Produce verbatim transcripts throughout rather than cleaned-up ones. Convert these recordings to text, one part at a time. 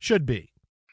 should be.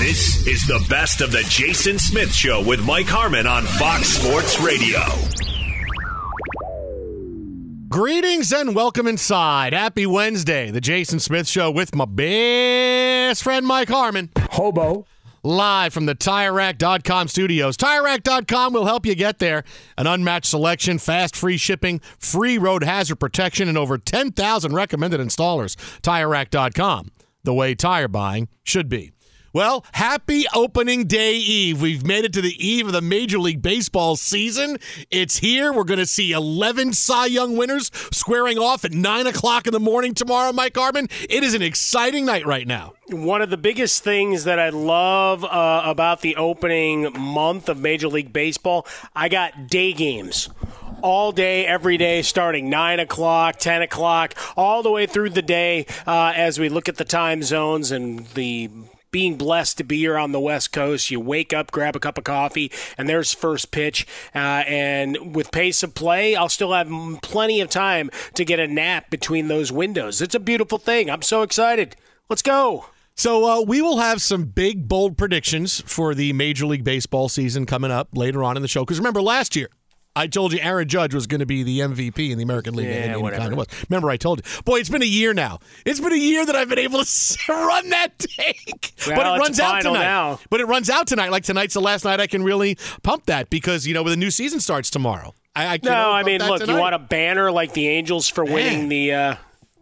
This is the Best of the Jason Smith Show with Mike Harmon on Fox Sports Radio. Greetings and welcome inside. Happy Wednesday. The Jason Smith Show with my best friend Mike Harmon. Hobo. Live from the Tire Rack dot com studios. Tire Rack dot com will help you get there. An unmatched selection, fast free shipping, free road hazard protection, and over ten thousand recommended installers. Tire Rack dot com, the way tire buying should be. Well, happy opening day eve. We've made it to the eve of the Major League Baseball season. It's here. We're going to see eleven Cy Young winners squaring off at nine o'clock in the morning tomorrow, Mike Harmon. It is an exciting night right now. One of the biggest things that I love uh, about the opening month of Major League Baseball, I got day games. All day, every day, starting nine o'clock, ten o'clock, all the way through the day uh, as we look at the time zones and the being blessed to be here on the West Coast. You wake up, grab a cup of coffee, and there's first pitch. Uh, and with pace of play, I'll still have plenty of time to get a nap between those windows. It's a beautiful thing. I'm so excited. Let's go. So uh, we will have some big, bold predictions for the Major League Baseball season coming up later on in the show. Because remember, last year, I told you Aaron Judge was going to be the M V P in the American League. Yeah, and whatever. It was. Remember, I told you. Boy, it's been a year now. It's been a year that I've been able to run that take. Well, but it runs out tonight. Now. But it runs out tonight. Like, tonight's the last night I can really pump that because, you know, the new season starts tomorrow. I, I can't. No, I mean, look, tonight. You want a banner like the Angels for winning the uh,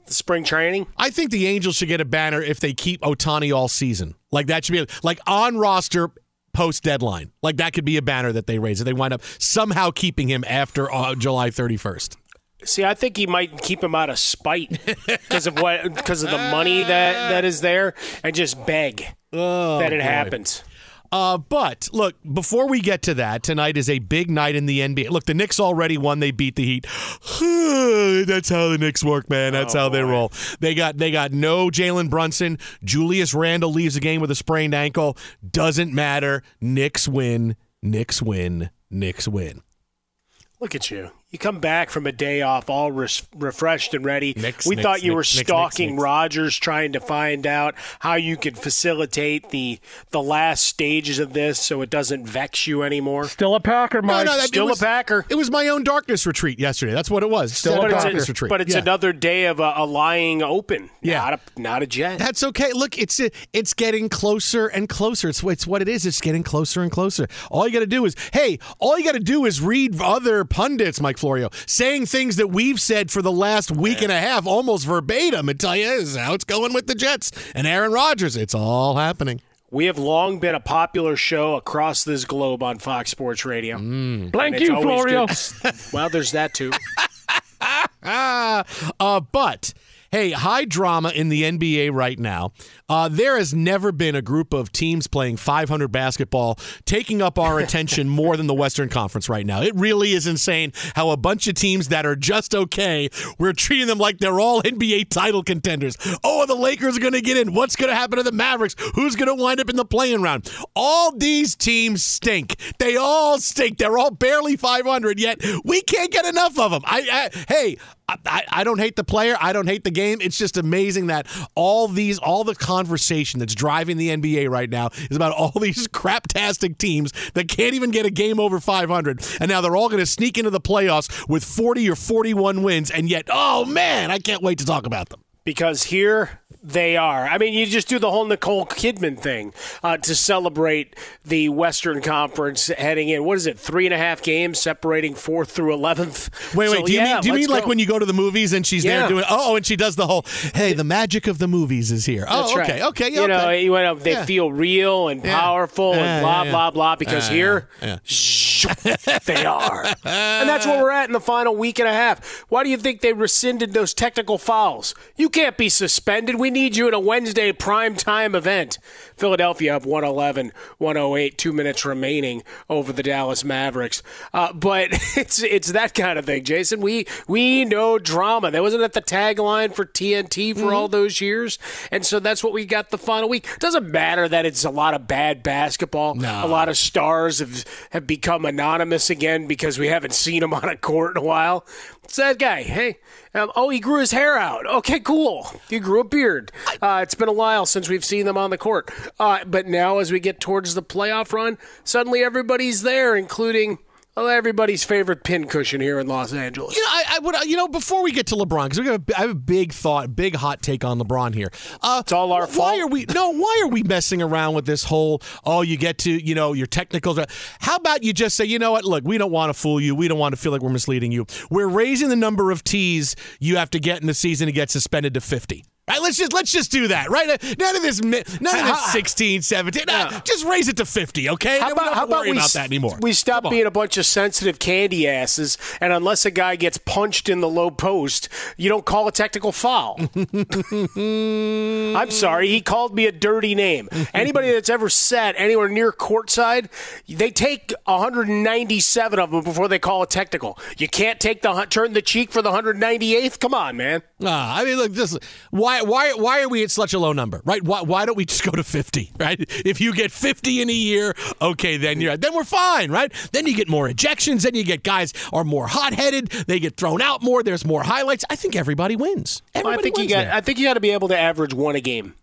spring training? I think the Angels should get a banner if they keep Ohtani all season. Like, that should be, a, like, on roster post-deadline. Like, that could be a banner that they raise if they wind up somehow keeping him after uh, July thirty-first. See, I think he might keep him out of spite because of what, because of the money that, that is there, and just beg oh, that it boy. happens. Uh, but, look, before we get to that, tonight is a big night in the N B A. Look, the Knicks already won. They beat the Heat. That's how the Knicks work, man. That's oh, how they boy. roll. They got they got no Jalen Brunson. Julius Randle leaves the game with a sprained ankle. Doesn't matter. Knicks win. Knicks win. Knicks win. Look at you. You come back from a day off all re- refreshed and ready. Knicks, we Knicks, thought you Knicks, were stalking Knicks, Knicks. Rodgers, trying to find out how you could facilitate the the last stages of this so it doesn't vex you anymore. Still a Packer, Mike. No, no, that, Still was, a Packer. It was my own darkness retreat yesterday. That's what it was. Still but a Packers a, retreat. But it's yeah. another day of a, a lying open. Yeah. Not a, not a Jet. That's okay. Look, it's a, it's getting closer and closer. It's, it's what it is. It's getting closer and closer. All you got to do is, hey, all you got to do is read other pundits, Mike Florio, saying things that we've said for the last week and a half, almost verbatim, and tell you this is how it's going with the Jets and Aaron Rodgers. It's all happening. We have long been a popular show across this globe on Fox Sports Radio. Mm. Blank you, Florio. Well, there's that, too. uh, but... Hey, high drama in the N B A right now. Uh, there has never been a group of teams playing five hundred basketball taking up our attention more than the Western Conference right now. It really is insane how a bunch of teams that are just okay, we're treating them like they're all N B A title contenders. Oh, are the Lakers going to get in? What's going to happen to the Mavericks? Who's going to wind up in the play-in round? All these teams stink. They all stink. They're all barely five hundred, yet we can't get enough of them. I, I hey, I, I don't hate the player. I don't hate the game. It's just amazing that all these, all the conversation that's driving the N B A right now is about all these craptastic teams that can't even get a game over five hundred, and now they're all going to sneak into the playoffs with forty or forty-one wins, and yet, oh man, I can't wait to talk about them. Because here they are. I mean, you just do the whole Nicole Kidman thing uh, to celebrate the Western Conference heading in. What is it, three and a half games separating fourth through eleventh? Wait, so, wait, do you yeah, mean, do you mean like when you go to the movies and she's yeah. there doing, oh, and she does the whole, hey, the magic of the movies is here. Oh, that's okay, right. okay. Yeah, you know, okay. You know, they yeah. feel real and yeah. powerful yeah, and blah, yeah, yeah. blah, blah, because uh, here, yeah. sh- they are. And that's where we're at in the final week and a half. Why do you think they rescinded those technical fouls? You can't be suspended. We need you in a Wednesday primetime event. Philadelphia up one eleven, one oh eight, two minutes remaining over the Dallas Mavericks. Uh, but it's it's that kind of thing, Jason. We we know drama. That wasn't at the tagline for T N T for mm-hmm. all those years. And so that's what we got the final week. It doesn't matter that it's a lot of bad basketball. No. A lot of stars have, have become anonymous again because we haven't seen them on a court in a while. It's that guy. Hey, um, oh, he grew his hair out. Okay, cool. He grew a beard. Uh, it's been a while since we've seen them on the court. Uh, but now as we get towards the playoff run, suddenly everybody's there, including... Well, everybody's favorite pincushion here in Los Angeles. You know, I, I would. You know, before we get to LeBron, because we got a, I have a big thought, big hot take on LeBron here. Uh, it's all our why fault. Why are we? No, why are we messing around with this whole? Oh, you get to, you know, your technicals. How about you just say, you know what? Look, we don't want to fool you. We don't want to feel like we're misleading you. We're raising the number of tees you have to get in the season to get suspended to fifty. Right, let's just let's just do that, right? None of this, none of this sixteen, seventeen. Yeah. Nah, just raise it to fifty, okay? How about, we don't how about worry we, about that anymore? We stop being a bunch of sensitive candy asses, and unless a guy gets punched in the low post, you don't call a technical foul. I'm sorry, he called me a dirty name. Anybody that's ever sat anywhere near courtside, they take one hundred ninety-seven of them before they call a technical. You can't take the turn the cheek for the one hundred ninety-eighth. Come on, man. Nah, I mean, look, this why. Why why are we at such a low number, right? Why why don't we just go to fifty, right? If you get fifty in a year, okay, then you're then we're fine, right? Then you get more ejections, then you get guys are more hot-headed, they get thrown out more, there's more highlights. I think everybody wins. Everybody well, I think wins you got there. I think you got to be able to average one a game.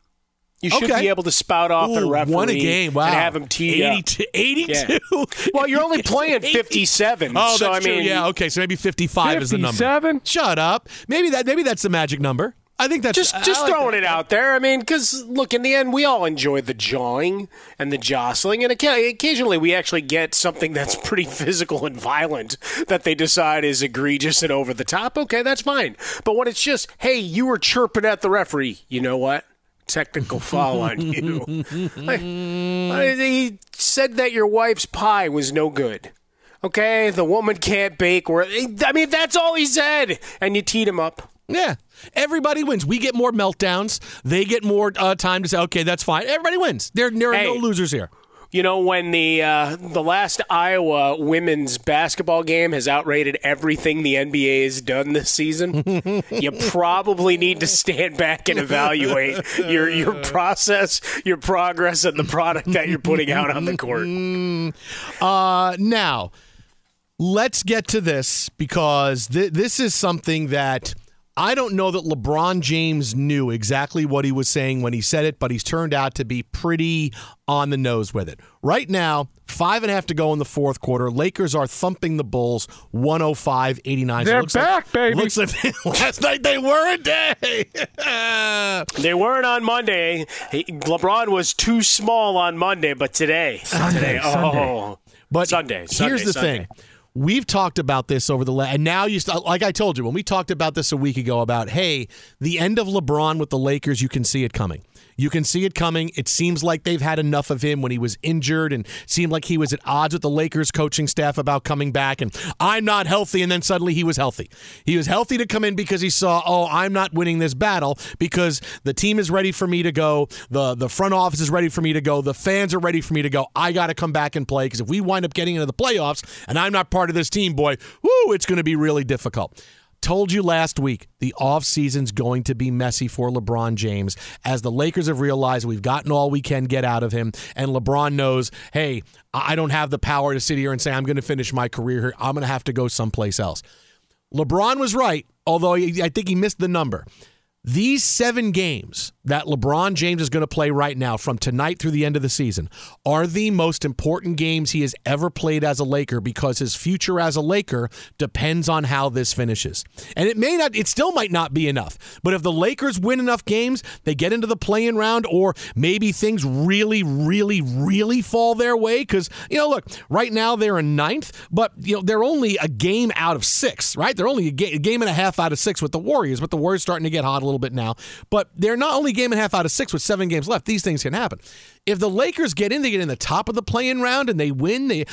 You should okay. be able to spout off Ooh, a referee one a game. Wow. and have him tee eighty-two, up. eighty-two? Yeah. Well, you're only playing fifty-seven. Oh, so, that's I mean, true. Yeah, okay, so maybe fifty-five fifty-seven? Is the number. fifty-seven? Shut up. Maybe that. Maybe that's the magic number. I think that's just just like throwing that. It out there. I mean, because look, in the end, we all enjoy the jawing and the jostling, and occasionally we actually get something that's pretty physical and violent that they decide is egregious and over the top. Okay, that's fine. But when it's just, hey, you were chirping at the referee, you know what? Technical foul on you. I, I, he said that your wife's pie was no good. Okay, the woman can't bake. Or I mean, that's all he said, and you teed him up. Yeah. Everybody wins. We get more meltdowns. They get more uh, time to say, okay, that's fine. Everybody wins. There, there are hey, no losers here. You know, when the uh, the last Iowa women's basketball game has outrated everything the N B A has done this season, you probably need to stand back and evaluate your your process, your progress, and the product that you're putting out on the court. Uh, now... let's get to this, because th- this is something that I don't know that LeBron James knew exactly what he was saying when he said it, but he's turned out to be pretty on the nose with it. Right now, five and a half to go in the fourth quarter. Lakers are thumping the Bulls one oh five eighty-nine. They're so back, like, baby. Looks like they, last night they weren't. They weren't on Monday. He, LeBron was too small on Monday, but today. Sunday. Today, Sunday. Oh. But Sunday, Sunday, here's the Sunday. thing. We've talked about this over the last, and now you, st- like I told you, when we talked about this a week ago about, hey, the end of LeBron with the Lakers, you can see it coming. You can see it coming. It seems like they've had enough of him when he was injured, and seemed like he was at odds with the Lakers coaching staff about coming back, and I'm not healthy, and then suddenly he was healthy. He was healthy to come in because he saw, oh, I'm not winning this battle because the team is ready for me to go, the, the front office is ready for me to go, the fans are ready for me to go, I got to come back and play, because if we wind up getting into the playoffs and I'm not part of this team, boy, whoo, it's going to be really difficult. Told you last week, the offseason's going to be messy for LeBron James, as the Lakers have realized we've gotten all we can get out of him, and LeBron knows, hey, I don't have the power to sit here and say I'm going to finish my career here. I'm going to have to go someplace else. LeBron was right, although I think he missed the number. These seven games that LeBron James is going to play right now from tonight through the end of the season are the most important games he has ever played as a Laker, because his future as a Laker depends on how this finishes. And it may not, it still might not be enough, but if the Lakers win enough games, they get into the play-in round, or maybe things really, really, really fall their way, because, you know, look, right now they're in ninth, but, you know, they're only a game out of six, right? They're only a, ga- a game and a half out of six with the Warriors, but the Warriors starting to get hot a little bit now, but they're not only game and a half out of six with seven games left. These things can happen. If the Lakers get in, they get in the top of the play-in round and they win, they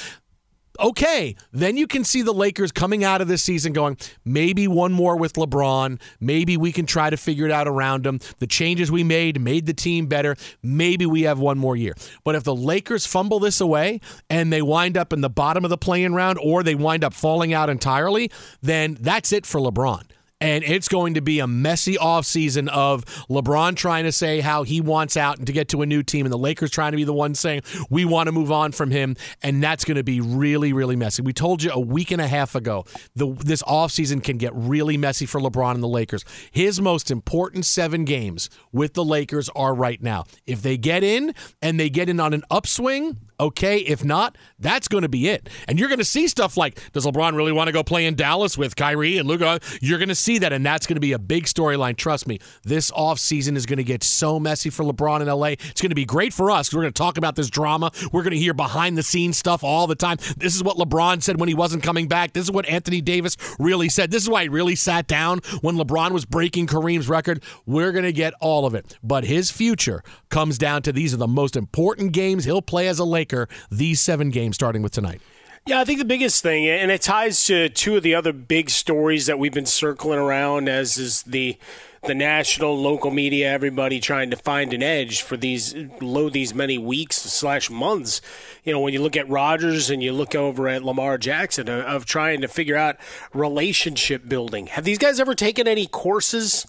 okay, then you can see the Lakers coming out of this season going, maybe one more with LeBron, maybe we can try to figure it out around him. The changes we made made the team better. Maybe we have one more year. But if the Lakers fumble this away and they wind up in the bottom of the play-in round, or they wind up falling out entirely, then that's it for LeBron. And it's going to be a messy offseason of LeBron trying to say how he wants out and to get to a new team, and the Lakers trying to be the ones saying, we want to move on from him, and that's going to be really, really messy. We told you a week and a half ago, the, this offseason can get really messy for LeBron and the Lakers. His most important seven games with the Lakers are right now. If they get in, and they get in on an upswing, okay, if not, that's going to be it. And you're going to see stuff like, does LeBron really want to go play in Dallas with Kyrie and Luka? You're going to see that, and that's going to be a big storyline. Trust me, this offseason is going to get so messy for LeBron in L A. It's going to be great for us, because we're going to talk about this drama. We're going to hear behind-the-scenes stuff all the time. This is what LeBron said when he wasn't coming back. This is what Anthony Davis really said. This is why he really sat down when LeBron was breaking Kareem's record. We're going to get all of it. But his future comes down to, these are the most important games he'll play as a Laker. These seven games starting with tonight. Yeah, I think the biggest thing, and it ties to two of the other big stories that we've been circling around, as is the the national, local media, everybody trying to find an edge for these low these many weeks slash months. You know, when you look at Rodgers and you look over at Lamar Jackson, of, of trying to figure out relationship building. Have these guys ever taken any courses?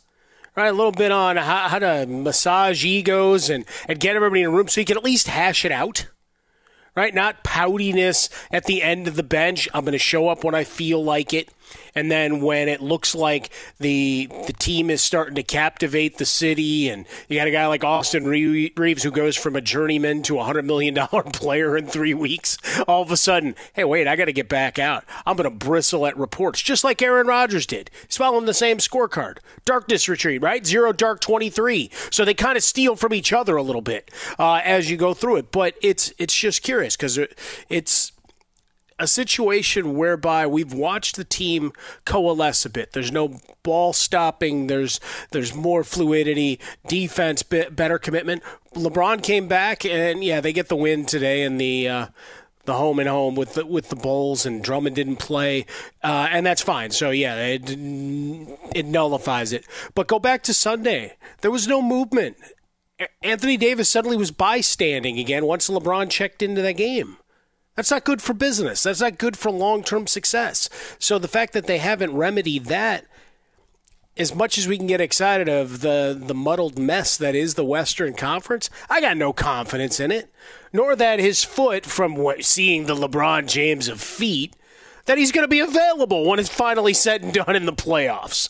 Right, a little bit on how, how to massage egos and, and get everybody in a room so you can at least hash it out. Right, not poutiness at the end of the bench. I'm going to show up when I feel like it. And then when it looks like the the team is starting to captivate the city, and you got a guy like Austin Reeves who goes from a journeyman to a one hundred million dollars player in three weeks, all of a sudden, hey, wait, I got to get back out. I'm going to bristle at reports, just like Aaron Rodgers did. He's following the same scorecard. Darkness retreat, right? zero dark twenty-three. So they kind of steal from each other a little bit uh, as you go through it. But it's, it's just curious, because it's – a situation whereby we've watched the team coalesce a bit. There's no ball stopping. There's there's more fluidity, defense, bit, better commitment. LeBron came back, and yeah, they get the win today in the uh, the home and home with the, with the Bulls, and Drummond didn't play, uh, and that's fine. So yeah, it it nullifies it. But go back to Sunday. There was no movement. Anthony Davis suddenly was bystanding again once LeBron checked into that game. That's not good for business. That's not good for long-term success. So the fact that they haven't remedied that, as much as we can get excited of the, the muddled mess that is the Western Conference, I got no confidence in it, nor that his foot, from what, seeing the LeBron James of feet, that he's going to be available when it's finally said and done in the playoffs.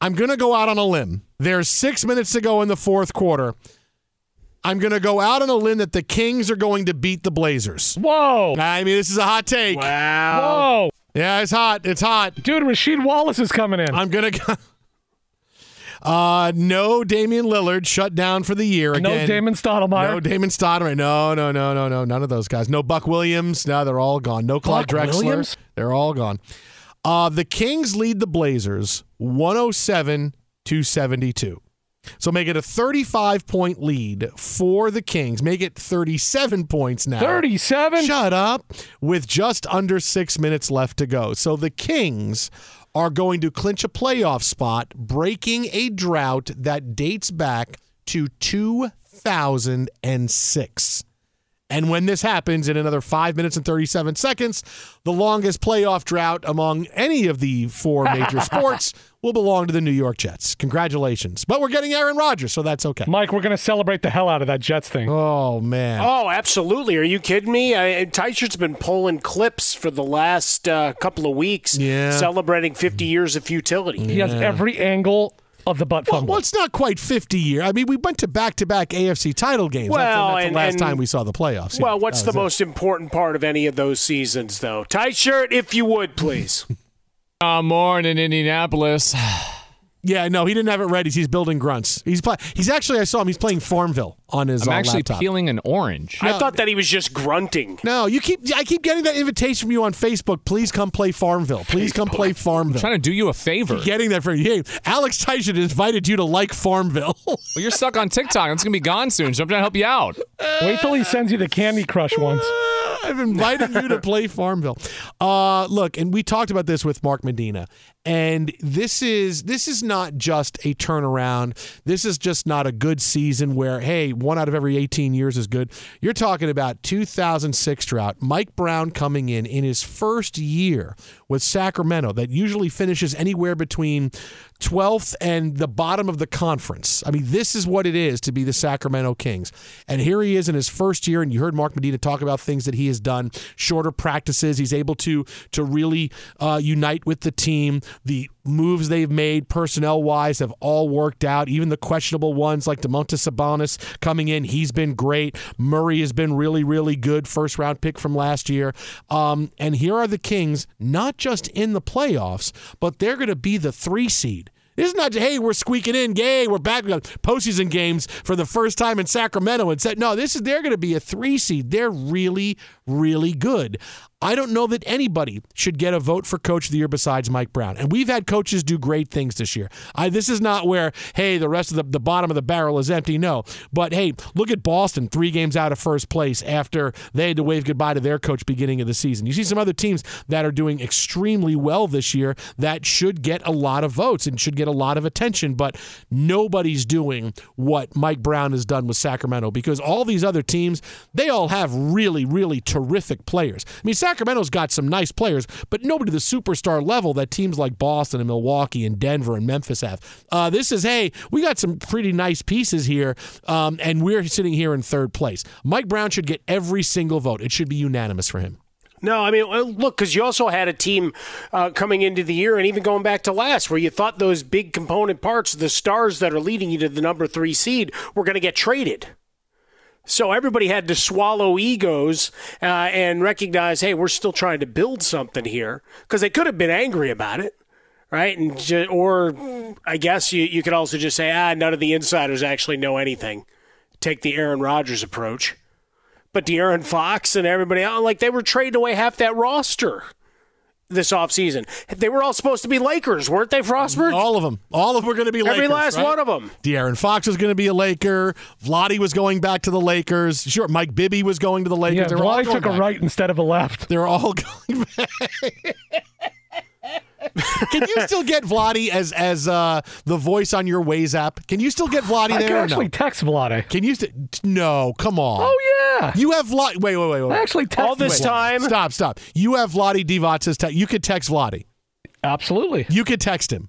I'm going to go out on a limb. There's six minutes to go in the fourth quarter. I'm going to go out on a limb that the Kings are going to beat the Blazers. Whoa. I mean, this is a hot take. Wow. Whoa. Yeah, it's hot. It's hot. Dude, Rasheed Wallace is coming in. I'm going to go. Uh, no Damian Lillard shut down for the year again. No Damon Stoudemire. No Damon Stoudemire. No, no, no, no, no. None of those guys. No Buck Williams. No, they're all gone. No Clyde Buck Drexler. Williams? They're all gone. Uh, the Kings lead the Blazers one oh seven to seventy-two. So make it a thirty-five point lead for the Kings. Make it thirty-seven points now. thirty-seven? Shut up. With just under six minutes left to go. So the Kings are going to clinch a playoff spot, breaking a drought that dates back to two thousand six. And when this happens in another five minutes and thirty-seven seconds, the longest playoff drought among any of the four major sports will belong to the New York Jets. Congratulations. But we're getting Aaron Rodgers, so that's okay. Mike, we're going to celebrate the hell out of that Jets thing. Oh, man. Oh, absolutely. Are you kidding me? I, Tyshird's been pulling clips for the last uh, couple of weeks yeah. celebrating fifty years of futility. Yeah. He has every angle of the butt fumble. Well, well, it's not quite fifty years. I mean, we went to back-to-back A F C title games. Well, that's, that's and, the last and, time we saw the playoffs. Well, yeah, what's the it. most important part of any of those seasons, though? Tie shirt, if you would, please. Good morning, Indianapolis. Yeah, no, he didn't have it ready. He's building grunts. He's play- He's actually, I saw him, he's playing Farmville on his laptop. I'm actually laptop. peeling an orange. No, I thought that he was just grunting. No, you keep. I keep getting that invitation from you on Facebook. Please come play Farmville. Please come play Farmville. I'm trying to do you a favor. Keep getting that from you. Hey, Alex Tyson invited you to like Farmville. Well, you're stuck on TikTok. It's going to be gone soon, so I'm trying to help you out. Wait till he sends you the Candy Crush once. I've invited you to play Farmville. Uh, look, and we talked about this with Mark Medina, and this is this is not just a turnaround. This is just not a good season where, hey, one out of every eighteen years is good. You're talking about two thousand six drought. Mike Brown coming in in his first year with Sacramento that usually finishes anywhere between twelfth and the bottom of the conference. I mean, this is what it is to be the Sacramento Kings. And here he is in his first year, and you heard Mark Medina talk about things that he has done, shorter practices. He's able to to really uh, unite with the team. The moves they've made personnel-wise have all worked out, even the questionable ones like Domantas Sabonis coming in. He's been great. Murray has been really, really good, first-round pick from last year. Um, and here are the Kings, not just in the playoffs, but they're going to be the three seed. This is not, hey, we're squeaking in, yay, we're back in postseason games for the first time in Sacramento. And said, no, this is they're going to be a three seed. They're really, really good. I don't know that anybody should get a vote for Coach of the Year besides Mike Brown. And we've had coaches do great things this year. I, this is not where, hey, the rest of the, the bottom of the barrel is empty. No. But, hey, look at Boston, three games out of first place after they had to wave goodbye to their coach beginning of the season. You see some other teams that are doing extremely well this year that should get a lot of votes and should get a lot of attention. But nobody's doing what Mike Brown has done with Sacramento because all these other teams, they all have really, really terrific players. I mean, Sacramento's got some nice players, but nobody to the superstar level that teams like Boston and Milwaukee and Denver and Memphis have. Uh, this is, hey, we got some pretty nice pieces here, um, and we're sitting here in third place. Mike Brown should get every single vote. It should be unanimous for him. No, I mean, look, because you also had a team uh, coming into the year and even going back to last where you thought those big component parts, the stars that are leading you to the number three seed, were going to get traded. So everybody had to swallow egos uh, and recognize, hey, we're still trying to build something here, because they could have been angry about it, right? And ju- or I guess you, you could also just say, ah, none of the insiders actually know anything. Take the Aaron Rodgers approach. But De'Aaron Fox and everybody else, like they were trading away half that roster this offseason. They were all supposed to be Lakers, weren't they, Frostburg? All of them. All of them were going to be Every Lakers. Every last right? one of them. De'Aaron Fox was going to be a Laker. Vlade was going back to the Lakers. Sure, Mike Bibby was going to the Lakers. Yeah, they were Vlade all took back. a right instead of a left. They're all going back. Can you still get Vlade as as uh, the voice on your Waze app? Can you still get Vlade I there? I can actually no? text Vlade. Can you? St- no, come on. Oh yeah. You have Vlade. Wait, wait, wait, wait. I actually text all this wait, time. Stop, stop. You have Vlade Divac's text. You could text Vlade. Absolutely. You could text him.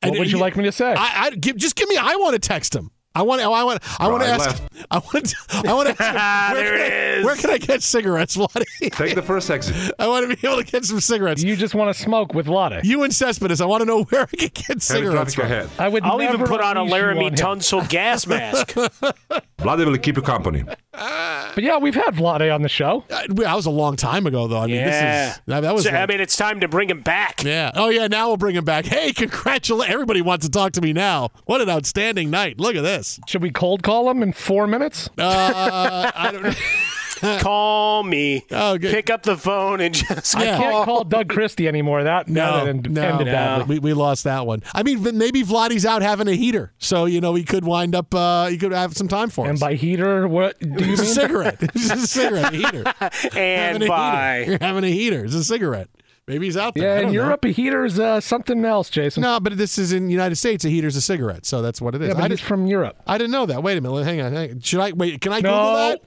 What and, would you he, like me to say? I, I give, just give me. I want to text him. I want. I want. I want to ask. Left. I want. To, I want to. Ask him, where, there can it I, is. where can I get cigarettes, Vlade? Take the first exit. I want to be able to get some cigarettes. You just want to smoke with Vlade. You and Cespedes. I want to know where I can get and cigarettes. Ahead. I would. I'll even put on a Laramie Tunsil gas mask. Vlade will keep you company. But yeah, we've had Vlade on the show. Uh, that was a long time ago, though. I mean, yeah. this is that, that was. So, like, I mean, it's time to bring him back. Yeah. Oh yeah. Now we'll bring him back. Hey, congratulations! Everybody wants to talk to me now. What an outstanding night! Look at this. Should we cold call him in four minutes? Uh, I don't know. Call me. Oh, pick up the phone and just yeah. I can't call Doug Christie anymore. That no, that no, ended no. We, we lost that one. I mean, maybe Vlade's out having a heater, so you know he could wind up. Uh, he could have some time for us. And by heater, what do you mean? A cigarette. It's a cigarette. A heater. And having by a heater. You're having a heater. It's a cigarette. Maybe he's out there. Yeah, in Europe, know. a heater's uh, something else, Jason. No, but this is in the United States. A heater's a cigarette, so that's what it is. Yeah, but I he's did, from Europe. I didn't know that. Wait a minute. Hang on. Hang on. Should I wait? Can I no. Google that?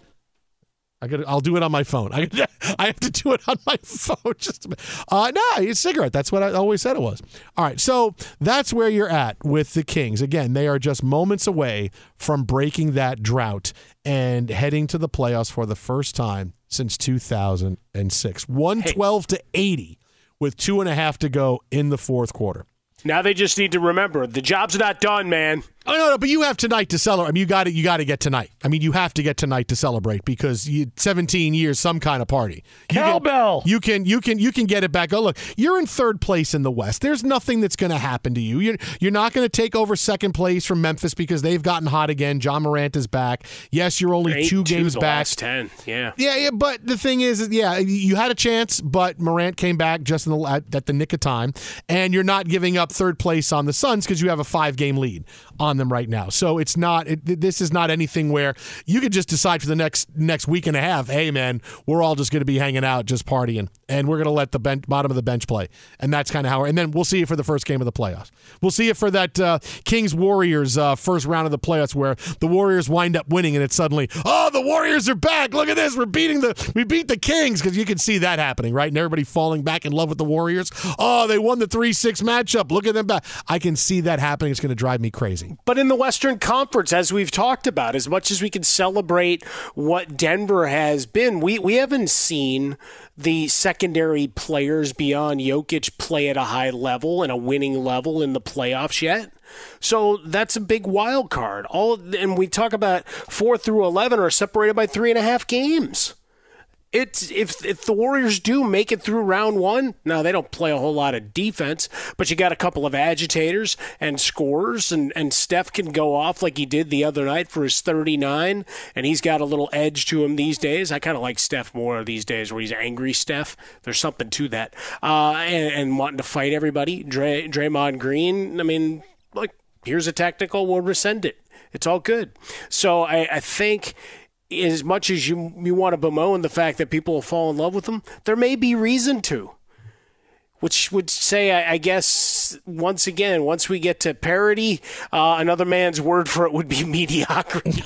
I gotta, I'll do it on my phone. I, I have to do it on my phone. Just uh, no, it's a cigarette. That's what I always said it was. All right, so that's where you're at with the Kings. Again, they are just moments away from breaking that drought and heading to the playoffs for the first time since two thousand six. one twelve hey. to eighty. With two and a half to go in the fourth quarter. Now they just need to remember, the job's not done, man. Oh no, no, but you have tonight to celebrate. I mean, you got to you got to get tonight. I mean, you have to get tonight to celebrate because you, seventeen years, some kind of party. You Cowbell. Can, you can you can you can get it back. Oh look, you're in third place in the West. There's nothing that's going to happen to you. You're you're not going to take over second place from Memphis because they've gotten hot again. Ja Morant is back. Yes, you're only Eight, two games two back. Last ten. Yeah. Yeah, yeah. But the thing is, yeah, you had a chance, but Morant came back just in the at, at the nick of time, and you're not giving up third place on the Suns because you have a five game lead on them right now. So it's not it, this is not anything where you could just decide for the next next week and a half, hey man, we're all just going to be hanging out, just partying, and we're going to let the bench, bottom of the bench play. And that's kind of how we're, and then we'll see it for the first game of the playoffs. We'll see it for that uh, Kings Warriors uh, first round of the playoffs where the Warriors wind up winning and it's suddenly, oh, the Warriors are back. Look at this. We're beating the we beat the Kings, because you can see that happening, right? And everybody falling back in love with the Warriors. Oh, they won the three six matchup. Look at them back. I can see that happening. It's going to drive me crazy. But in the Western Conference, as we've talked about, as much as we can celebrate what Denver has been, we, we haven't seen the secondary players beyond Jokic play at a high level and a winning level in the playoffs yet. So that's a big wild card. All, and we talk about four through eleven are separated by three and a half games. It's, if, if the Warriors do make it through round one, now they don't play a whole lot of defense, but you got a couple of agitators and scorers, and, and Steph can go off like he did the other night for his thirty-nine, and he's got a little edge to him these days. I kind of like Steph more these days where he's angry Steph. There's something to that. Uh, and, and wanting to fight everybody. Dray, Draymond Green, I mean, like, here's a technical, we'll rescind it. It's all good. So I, I think... as much as you you want to bemoan the fact that people will fall in love with them, there may be reason to, which would say, I, I guess, once again, once we get to parody, uh, another man's word for it would be mediocrity.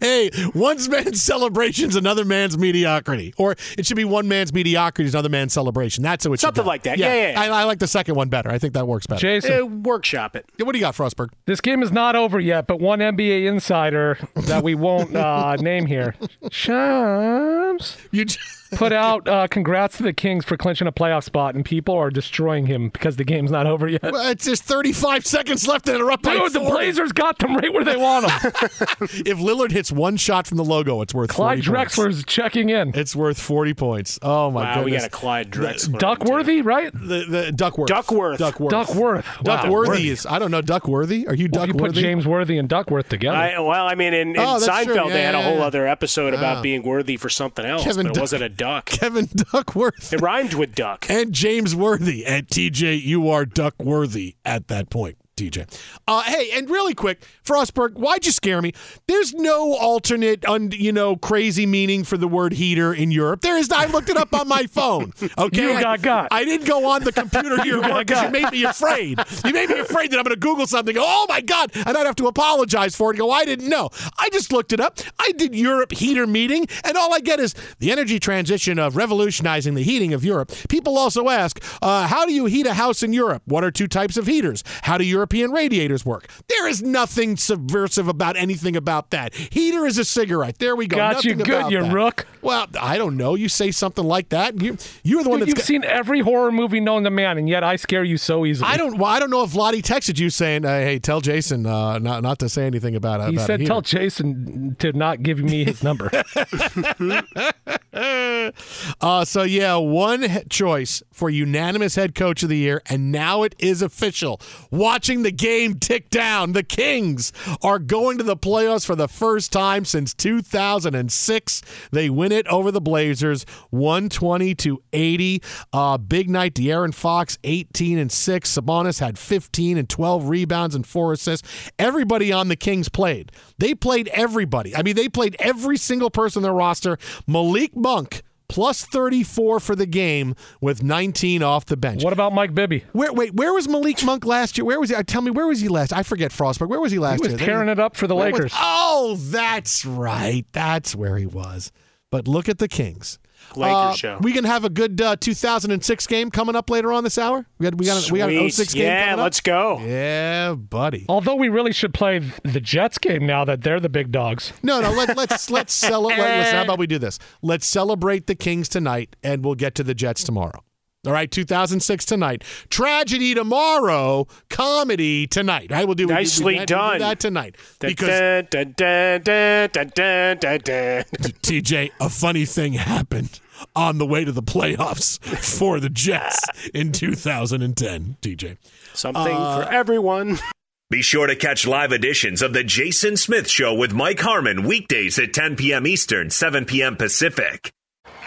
Hey, one man's celebration's another man's mediocrity. Or it should be one man's mediocrity is another man's celebration. That's what it Something should be. like that. Yeah, yeah, yeah. I, I like the second one better. I think that works better. Jason. Uh, workshop it. What do you got, Frostberg? This game is not over yet, but one N B A insider that we won't uh, name here, Shams, you t- put out uh, congrats to the Kings for clinching a playoff spot, and people are destroying him because the game's not over yet. Well, it's just thirty-five seconds left and they're up by forty. Dude, the Blazers got them right where they want them. If Lillard hits one shot from the logo, it's worth Clyde forty Drexler's points. Clyde Drexler's checking in. It's worth forty points. Oh, my wow, goodness. Wow, we got a Clyde Drexler. Duckworthy, right? The, the Duckworth. Duckworth. Duckworth. Duckworth. Wow. Duckworthy is, I don't know, Duckworthy? Are you well, Duckworthy? You put James Worthy and Duckworth together. I, well, I mean, in, in oh, Seinfeld, yeah, they had a whole yeah, yeah. other episode yeah. about being worthy for something else, Kevin but it Duck- wasn't a duck. Kevin Duckworth. It rhymed with duck. And James Worthy. And T J, you are Duckworthy at that point. D J. Uh, hey, and really quick, Frostberg, why'd you scare me? There's no alternate, un, you know, crazy meaning for the word heater in Europe. There is. I looked it up on my phone. Okay, you got I, got. I didn't go on the computer here because you made me afraid. You made me afraid that I'm going to Google something. Go, oh my God! And I'd have to apologize for it. And go, I didn't know. I just looked it up. I did Europe heater meeting, and all I get is the energy transition of revolutionizing the heating of Europe. People also ask, uh, how do you heat a house in Europe? What are two types of heaters? How do Europe European radiators work. There is nothing subversive about anything about that. Heater is a cigarette. There we go. Got nothing you good, you that. rook. Well, I don't know. You say something like that. You, you're the one Dude, that's... You've got, seen every horror movie known to man, and yet I scare you so easily. I don't well, I don't know if Vlade texted you saying, uh, hey, tell Jason uh, not, not to say anything about it. He about said, tell Jason to not give me his number. uh, so, yeah, one he- choice for unanimous head coach of the year, and now it is official. Watching the game tick down. The Kings are going to the playoffs for the first time since two thousand six. They win it over the Blazers, one twenty to eighty. Uh, big night. De'Aaron Fox, eighteen and six. Sabonis had fifteen and twelve rebounds and four assists. Everybody on the Kings played. They played everybody. I mean, they played every single person on their roster. Malik Monk, plus thirty-four for the game with nineteen off the bench. What about Mike Bibby? Where, wait, where was Malik Monk last year? Where was he? Tell me, where was he last? I forget, Frostberg. Where was he last year? He was year? tearing it up for the where Lakers. Was, oh, that's right. That's where he was. But look at the Kings. Lakers uh, show. We can have a good uh, two thousand six game coming up later on this hour. We got we got a, we got an oh six game. Yeah, coming up. Let's go. Yeah, buddy. Although we really should play the Jets game now that they're the big dogs. No, no. Let, let's let's celebrate. How about we do this? Let's celebrate the Kings tonight, and we'll get to the Jets tomorrow. All right, two thousand six tonight. Tragedy tomorrow, comedy tonight. I will do nicely do done. We'll do that tonight. Because da, da, da, da, da, da, da. T J, a funny thing happened on the way to the playoffs for the Jets in two thousand ten. T J, something uh, for everyone. Be sure to catch live editions of The Jason Smith Show with Mike Harmon weekdays at ten p.m. Eastern, seven p.m. Pacific.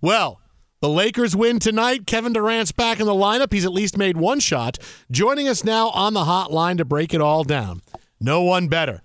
Well, the Lakers win tonight. Kevin Durant's back in the lineup. He's at least made one shot. Joining us now on the hotline to break it all down, no one better,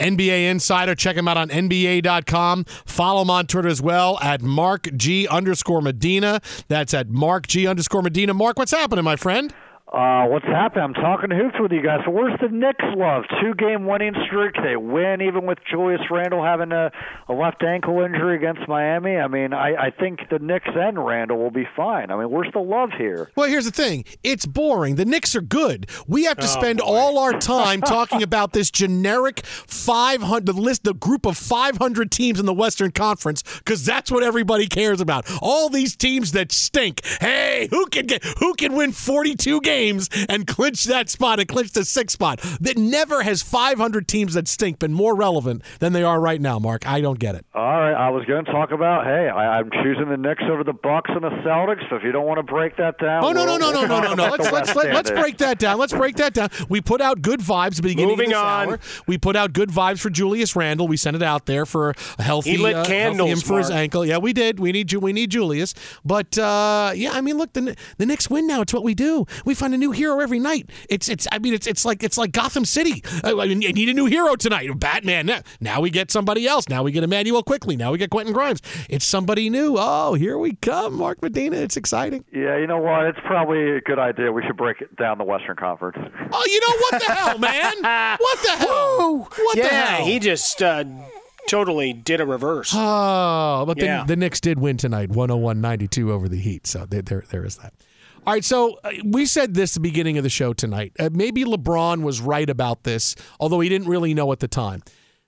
N B A Insider. Check him out on N B A dot com. Follow him on Twitter as well at Mark G underscore Medina. That's at Mark G underscore Medina. Mark, what's happening, my friend? Uh, what's happening? I'm talking hoops with you guys. Where's the Knicks love? Two-game winning streak. They win even with Julius Randle having a, a left ankle injury against Miami. I mean, I, I think the Knicks and Randle will be fine. I mean, where's the love here? Well, here's the thing. It's boring. The Knicks are good. We have to spend oh, all our time talking about this generic five hundred list, the group of five hundred teams in the Western Conference, because that's what everybody cares about. All these teams that stink. Hey, who can get? Who can win forty-two games and clinch that spot and clinch the sixth spot? That never has five hundred teams that stink been more relevant than they are right now, Mark. I don't get it. All right, I was going to talk about, hey, I, I'm choosing the Knicks over the Bucks and the Celtics, so if you don't want to break that down. Oh, no, no, no, no, no, no, no. Let's, let's, let, let's break that down. Let's break that down. We put out good vibes at the beginning Moving of this on. hour. We put out good vibes for Julius Randle. We sent it out there for a healthy, he lit uh, candles, healthy him for his ankle. Yeah, we did. We need, we need Julius. But, uh, yeah, I mean, look, the, the Knicks win now. It's what we do. We find find a new hero every night. It's it's. I mean, it's it's like it's like Gotham City. I, I need a new hero tonight. Batman. Now, now we get somebody else. Now we get Emmanuel Quickley. Now we get Quentin Grimes. It's somebody new. Oh, here we come, Mark Medina. It's exciting. Yeah, you know what? It's probably a good idea. We should break it down the Western Conference. Oh, you know what the hell, man? What the hell? What yeah, the hell? Yeah, he just. Uh... Totally did a reverse. Oh, but yeah. the, the Knicks did win tonight, one oh one ninety-two over the Heat, so there, there, there is that. All right, so we said this at the beginning of the show tonight. Uh, maybe LeBron was right about this, although he didn't really know at the time.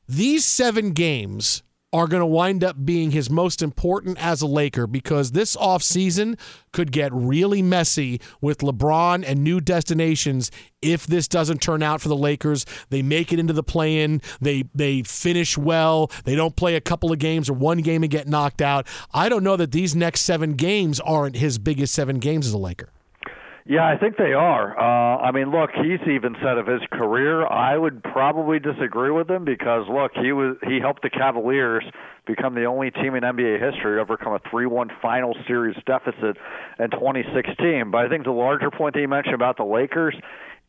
These seven games are going to wind up being his most important as a Laker because this offseason could get really messy with LeBron and new destinations. If this doesn't turn out for the Lakers, they make it into the play-in, they they finish well, they don't play a couple of games or one game and get knocked out. I don't know that these next seven games aren't his biggest seven games as a Laker. Yeah, I think they are. Uh, I mean, look, he's even said of his career, I would probably disagree with him because, look, he was he helped the Cavaliers become the only team in N B A history to overcome a three one final series deficit in twenty sixteen. But I think the larger point that you mentioned about the Lakers,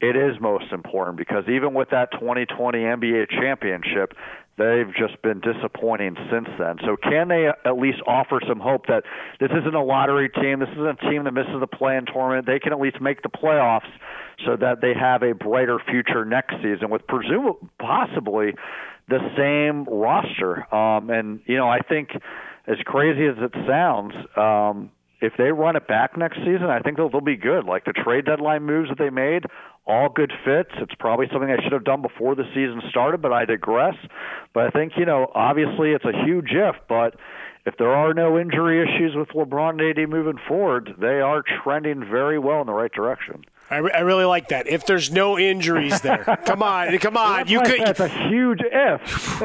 it is most important because even with that twenty twenty N B A championship, they've just been disappointing since then. So can they at least offer some hope that this isn't a lottery team, this isn't a team that misses the play-in tournament, they can at least make the playoffs so that they have a brighter future next season with presumably, possibly the same roster. Um, and, you know, I think as crazy as it sounds, um, if they run it back next season, I think they'll, they'll be good. Like the trade deadline moves that they made, all good fits. It's probably something I should have done before the season started, but I digress. But I think, you know, obviously it's a huge if, but if there are no injury issues with LeBron and A D moving forward, they are trending very well in the right direction. I, re- I really like that. If there's no injuries there. Come on, come on. That's, you could, that's a huge if.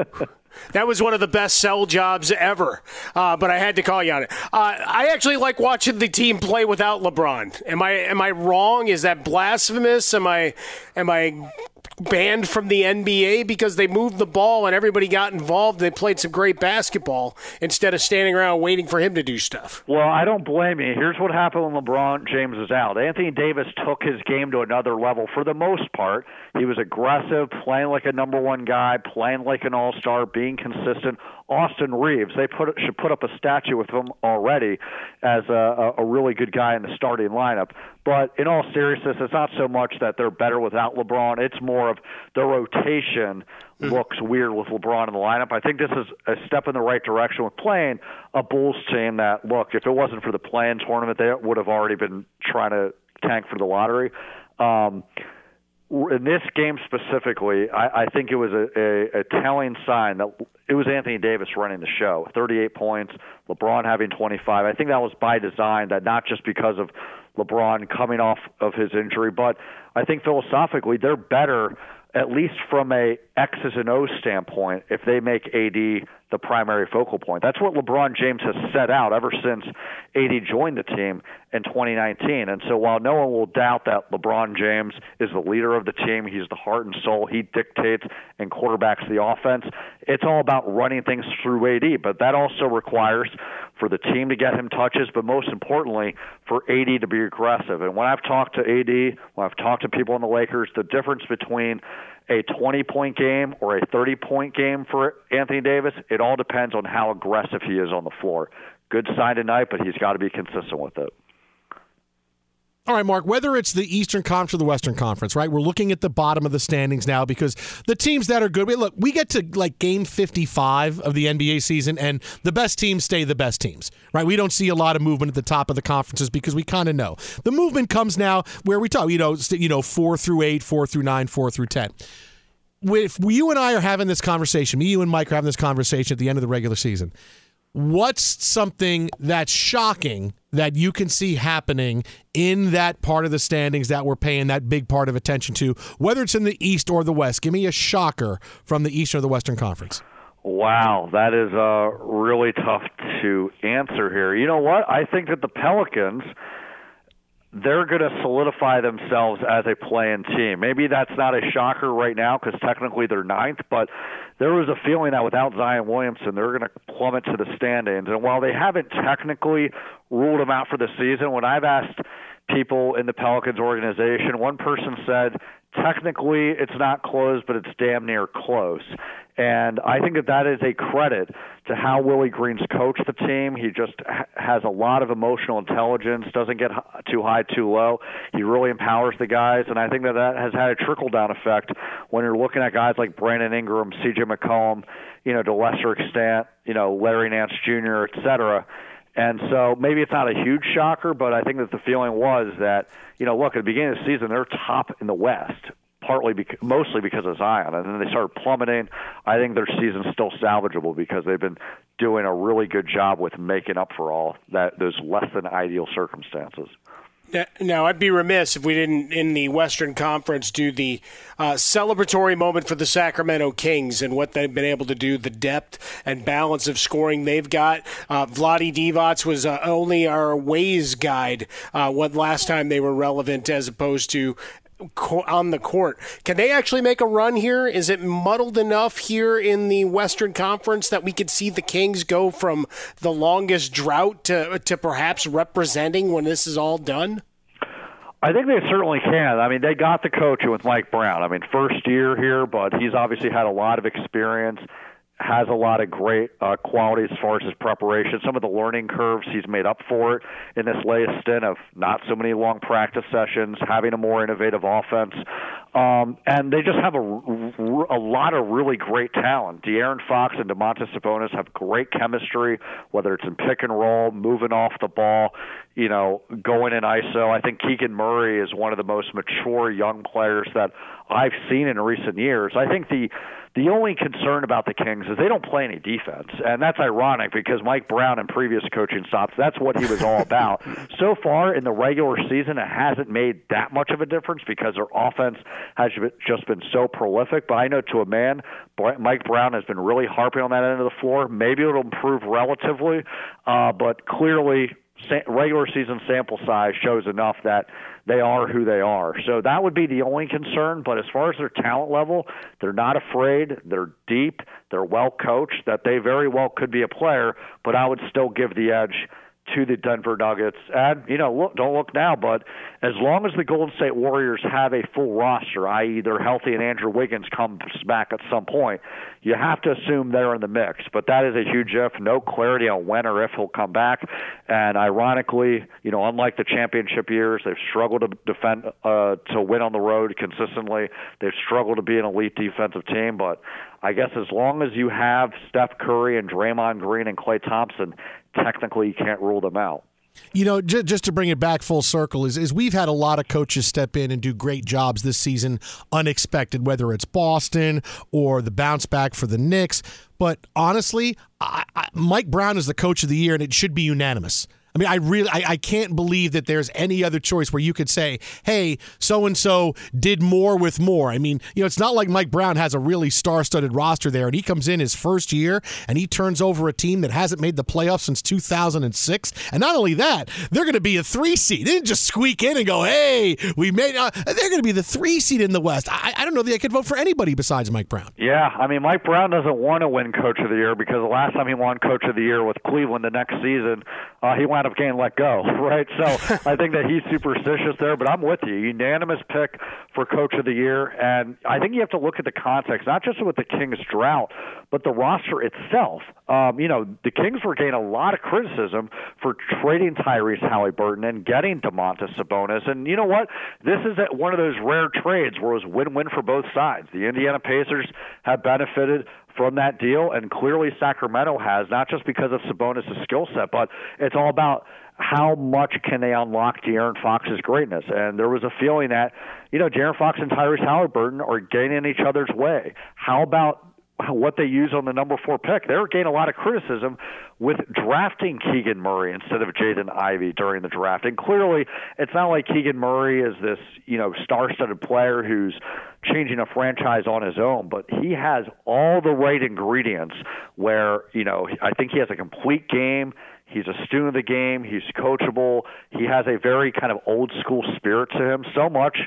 That was one of the best sell jobs ever, uh, but I had to call you on it. Uh, I actually like watching the team play without LeBron. Am I am I wrong? Is that blasphemous? Am I am I banned from the N B A because they moved the ball and everybody got involved? They played some great basketball instead of standing around waiting for him to do stuff. Well, I don't blame you. Here's what happened when LeBron James was out. Anthony Davis took his game to another level for the most part. He was aggressive, playing like a number one guy, playing like an all-star, being being consistent. Austin Reeves, they put should put up a statue with him already as a, a really good guy in the starting lineup. But in all seriousness, it's not so much that they're better without LeBron. It's more of the rotation looks weird with LeBron in the lineup. I think this is a step in the right direction with playing a Bulls team that, look, if it wasn't for the play-in tournament, they would have already been trying to tank for the lottery. Um In this game specifically, I, I think it was a, a, a telling sign that it was Anthony Davis running the show. thirty-eight points, LeBron having twenty-five. I think that was by design, that not just because of LeBron coming off of his injury, but I think philosophically they're better, at least from a X's and O's standpoint, if they make A D the primary focal point. That's what LeBron James has set out ever since A D joined the team in twenty nineteen. And so while no one will doubt that LeBron James is the leader of the team, he's the heart and soul, he dictates and quarterbacks the offense, it's all about running things through A D. But that also requires for the team to get him touches, but most importantly, for A D to be aggressive. And when I've talked to A D, when I've talked to people in the Lakers, the difference between a twenty-point game or a thirty-point game for Anthony Davis, it all depends on how aggressive he is on the floor. Good sign tonight, but he's got to be consistent with it. All right, Mark, whether it's the Eastern Conference or the Western Conference, right, we're looking at the bottom of the standings now because the teams that are good, we, look, we get to like game fifty-five of the N B A season, and the best teams stay the best teams, right? We don't see a lot of movement at the top of the conferences because we kind of know. The movement comes now where we talk, you know, you know, four through eight, four through nine, four through ten. If you and I are having this conversation, me, you, and Mike are having this conversation at the end of the regular season, what's something that's shocking that you can see happening in that part of the standings that we're paying that big part of attention to, whether it's in the East or the West? Give me a shocker from the Eastern or the Western Conference. Wow, that is uh, really tough to answer here. You know what? I think that the Pelicans, they're going to solidify themselves as a play-in team. Maybe that's not a shocker right now because technically they're ninth, but there was a feeling that without Zion Williamson, they're going to plummet to the standings. And while they haven't technically ruled them out for the season, when I've asked people in the Pelicans organization. One person said, technically, it's not closed, but it's damn near close. And I think that that is a credit to how Willie Green's coached the team. He just ha- has a lot of emotional intelligence, doesn't get h- too high, too low. He really empowers the guys, and I think that that has had a trickle-down effect when you're looking at guys like Brandon Ingram, C J McCollum, you know, to a lesser extent, you know, Larry Nance Junior, et cetera. And so maybe it's not a huge shocker, but I think that the feeling was that, you know, look, at the beginning of the season, they're top in the West, partly because, mostly because of Zion. And then they started plummeting. I think their season's still salvageable because they've been doing a really good job with making up for all that those less than ideal circumstances. Now, I'd be remiss if we didn't, in the Western Conference, do the uh, celebratory moment for the Sacramento Kings and what they've been able to do, the depth and balance of scoring they've got. Uh, Vlade Divac was uh, only our ways guide uh, when last time they were relevant as opposed to on the court. Can they actually make a run here? Is it muddled enough here in the Western Conference that we could see the Kings go from the longest drought to to perhaps representing when this is all done? I think they certainly can. I mean, they got the coaching with Mike Brown. I mean, first year here, but he's obviously had a lot of experience, has a lot of great uh, qualities as far as his preparation. Some of the learning curves, he's made up for it in this latest stint of not so many long practice sessions, having a more innovative offense. Um, and they just have a, a lot of really great talent. De'Aaron Fox and Domantas Sabonis have great chemistry, whether it's in pick and roll, moving off the ball, you know, going in I S O. I think Keegan Murray is one of the most mature young players that I've seen in recent years. I think the The only concern about the Kings is they don't play any defense, and that's ironic because Mike Brown in previous coaching stops, that's what he was all about. So far in the regular season, it hasn't made that much of a difference because their offense has just been so prolific. But I know to a man, Mike Brown has been really harping on that end of the floor. Maybe it'll improve relatively, uh, but clearly regular season sample size shows enough that they are who they are. So that would be the only concern. But as far as their talent level, they're not afraid. They're deep. They're well coached. That they very well could be a player. But I would still give the edge to the Denver Nuggets. And, you know, look, don't look now, but as long as the Golden State Warriors have a full roster, that is they're healthy and Andrew Wiggins comes back at some point, you have to assume they're in the mix. But that is a huge if. No clarity on when or if he'll come back. And ironically, you know, unlike the championship years, they've struggled to defend, uh, to win on the road consistently. They've struggled to be an elite defensive team, but I guess as long as you have Steph Curry and Draymond Green and Klay Thompson, technically you can't rule them out. You know, j- just to bring it back full circle, is, is we've had a lot of coaches step in and do great jobs this season, unexpected, whether it's Boston or the bounce back for the Knicks. But honestly, I, I, Mike Brown is the coach of the year, and it should be unanimous. I mean, I really, I, I can't believe that there's any other choice where you could say, hey, so-and-so did more with more. I mean, you know, it's not like Mike Brown has a really star-studded roster there, and he comes in his first year, and he turns over a team that hasn't made the playoffs since two thousand six. And not only that, they're going to be a three-seed. They didn't just squeak in and go, hey, we made uh, they're going to be the three-seed in the West. I, I don't know that I could vote for anybody besides Mike Brown. Yeah, I mean, Mike Brown doesn't want to win Coach of the Year because the last time he won Coach of the Year with Cleveland the next season, uh, he won up getting let go, right? So I think that he's superstitious there, but I'm with you. Unanimous pick for Coach of the Year, and I think you have to look at the context, not just with the Kings' drought, but the roster itself. Um, you know, the Kings were getting a lot of criticism for trading Tyrese Halliburton and getting Domantas Sabonis, and you know what? This is one of those rare trades where it was win-win for both sides. The Indiana Pacers have benefited from that deal, and clearly Sacramento has, not just because of Sabonis' skill set, but it's all about how much can they unlock De'Aaron Fox's greatness. And there was a feeling that, you know, De'Aaron Fox and Tyrese Halliburton are getting in each other's way. How about what they use on the number four pick? They're getting a lot of criticism with drafting Keegan Murray instead of Jaden Ivey during the draft. And clearly, it's not like Keegan Murray is this, you know, star-studded player who's changing a franchise on his own, but he has all the right ingredients where, you know, I think he has a complete game. He's a student of the game. He's coachable. He has a very kind of old-school spirit to him, so much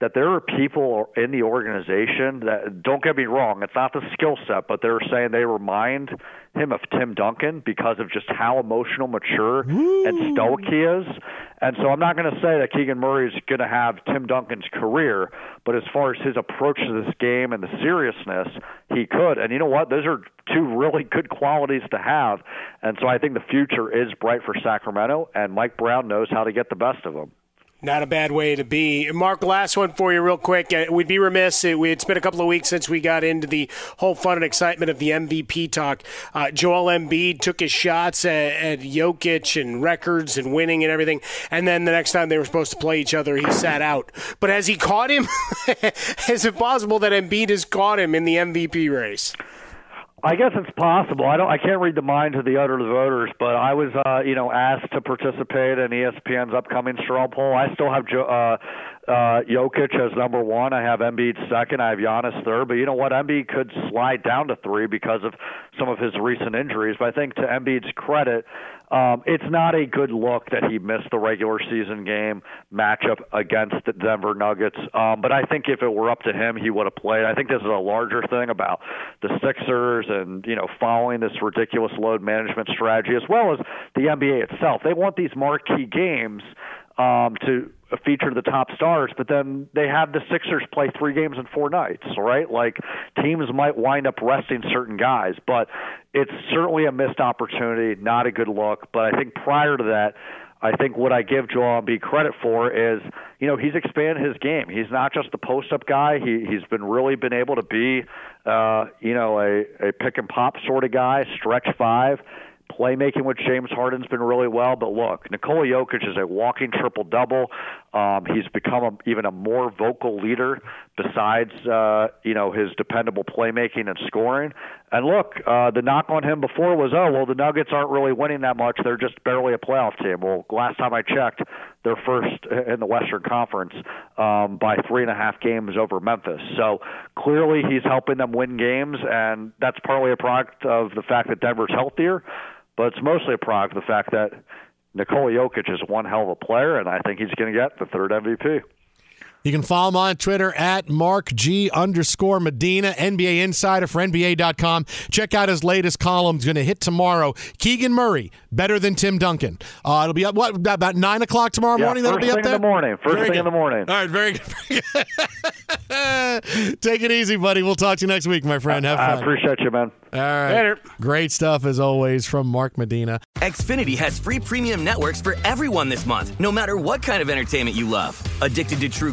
that there are people in the organization that, don't get me wrong, it's not the skill set, but they're saying they remind him of Tim Duncan because of just how emotional, mature, Ooh. and stoic he is. And so I'm not going to say that Keegan Murray is going to have Tim Duncan's career, but as far as his approach to this game and the seriousness, he could. And you know what? Those are two really good qualities to have. And so I think the future is bright for Sacramento, and Mike Brown knows how to get the best of them. Not a bad way to be. Mark, last one for you real quick. We'd be remiss. It's been a couple of weeks since we got into the whole fun and excitement of the M V P talk. Uh, Joel Embiid took his shots at, at Jokic and records and winning and everything, and then the next time they were supposed to play each other, he sat out. But has he caught him? Is it possible that Embiid has caught him in the M V P race? I guess it's possible. I don't. I can't read the minds of the other voters, but I was, uh, you know, asked to participate in E S P N's upcoming straw poll. I still have jo- uh, uh, Jokic as number one. I have Embiid second. I have Giannis third. But you know what? Embiid could slide down to three because of some of his recent injuries. But I think, to Embiid's credit, Um, it's not a good look that he missed the regular season game matchup against the Denver Nuggets. Um, but I think if it were up to him, he would have played. I think this is a larger thing about the Sixers and, you know, following this ridiculous load management strategy, as well as the N B A itself. They want these marquee games um, to feature the top stars, but then they have the Sixers play three games in four nights, right? Like, teams might wind up resting certain guys, but it's certainly a missed opportunity, not a good look. But I think prior to that, I think what I give Joel Embiid credit for is, you know, he's expanded his game. He's not just the post-up guy. He, he's been really been able to be, uh, you know, a, a pick-and-pop sort of guy, stretch five. Playmaking with James Harden's been really well, but look, Nikola Jokic is a walking triple-double. Um, he's become a, even a more vocal leader besides, uh, you know, his dependable playmaking and scoring. And look, uh, the knock on him before was, oh, well, the Nuggets aren't really winning that much. They're just barely a playoff team. Well, last time I checked, they're first in the Western Conference um, by three and a half games over Memphis. So clearly he's helping them win games, and that's partly a product of the fact that Denver's healthier, but it's mostly a product of the fact that Nikola Jokic is one hell of a player, and I think he's going to get the third M V P. You can follow him on Twitter at MarkG underscore Medina, N B A insider for N B A dot com. Check out his latest column. It's going to hit tomorrow. Keegan Murray, better than Tim Duncan. Uh, it'll be up, what, about nine o'clock tomorrow yeah, morning? That'll be up there? First thing in the morning. First very thing good. in the morning. All right, very good. Take it easy, buddy. We'll talk to you next week, my friend. Have fun. I appreciate you, man. All right. Later. Great stuff, as always, from Mark Medina. Xfinity has free premium networks for everyone this month, no matter what kind of entertainment you love. Addicted to true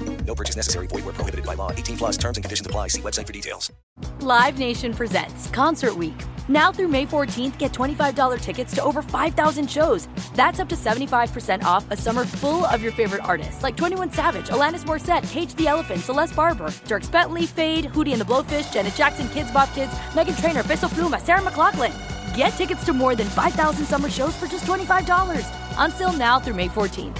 No purchase necessary. Void where prohibited by law. eighteen plus terms and conditions apply. See website for details. Live Nation presents Concert Week. Now through May fourteenth, get twenty-five dollars tickets to over five thousand shows. That's up to seventy-five percent off a summer full of your favorite artists, like twenty-one Savage, Alanis Morissette, Cage the Elephant, Celeste Barber, Dierks Bentley, Fade, Hootie and the Blowfish, Janet Jackson, Kidz Bop Kids, Meghan Trainor, Bissell Pluma, Sarah McLachlan. Get tickets to more than five thousand summer shows for just twenty-five dollars. Until now through May fourteenth.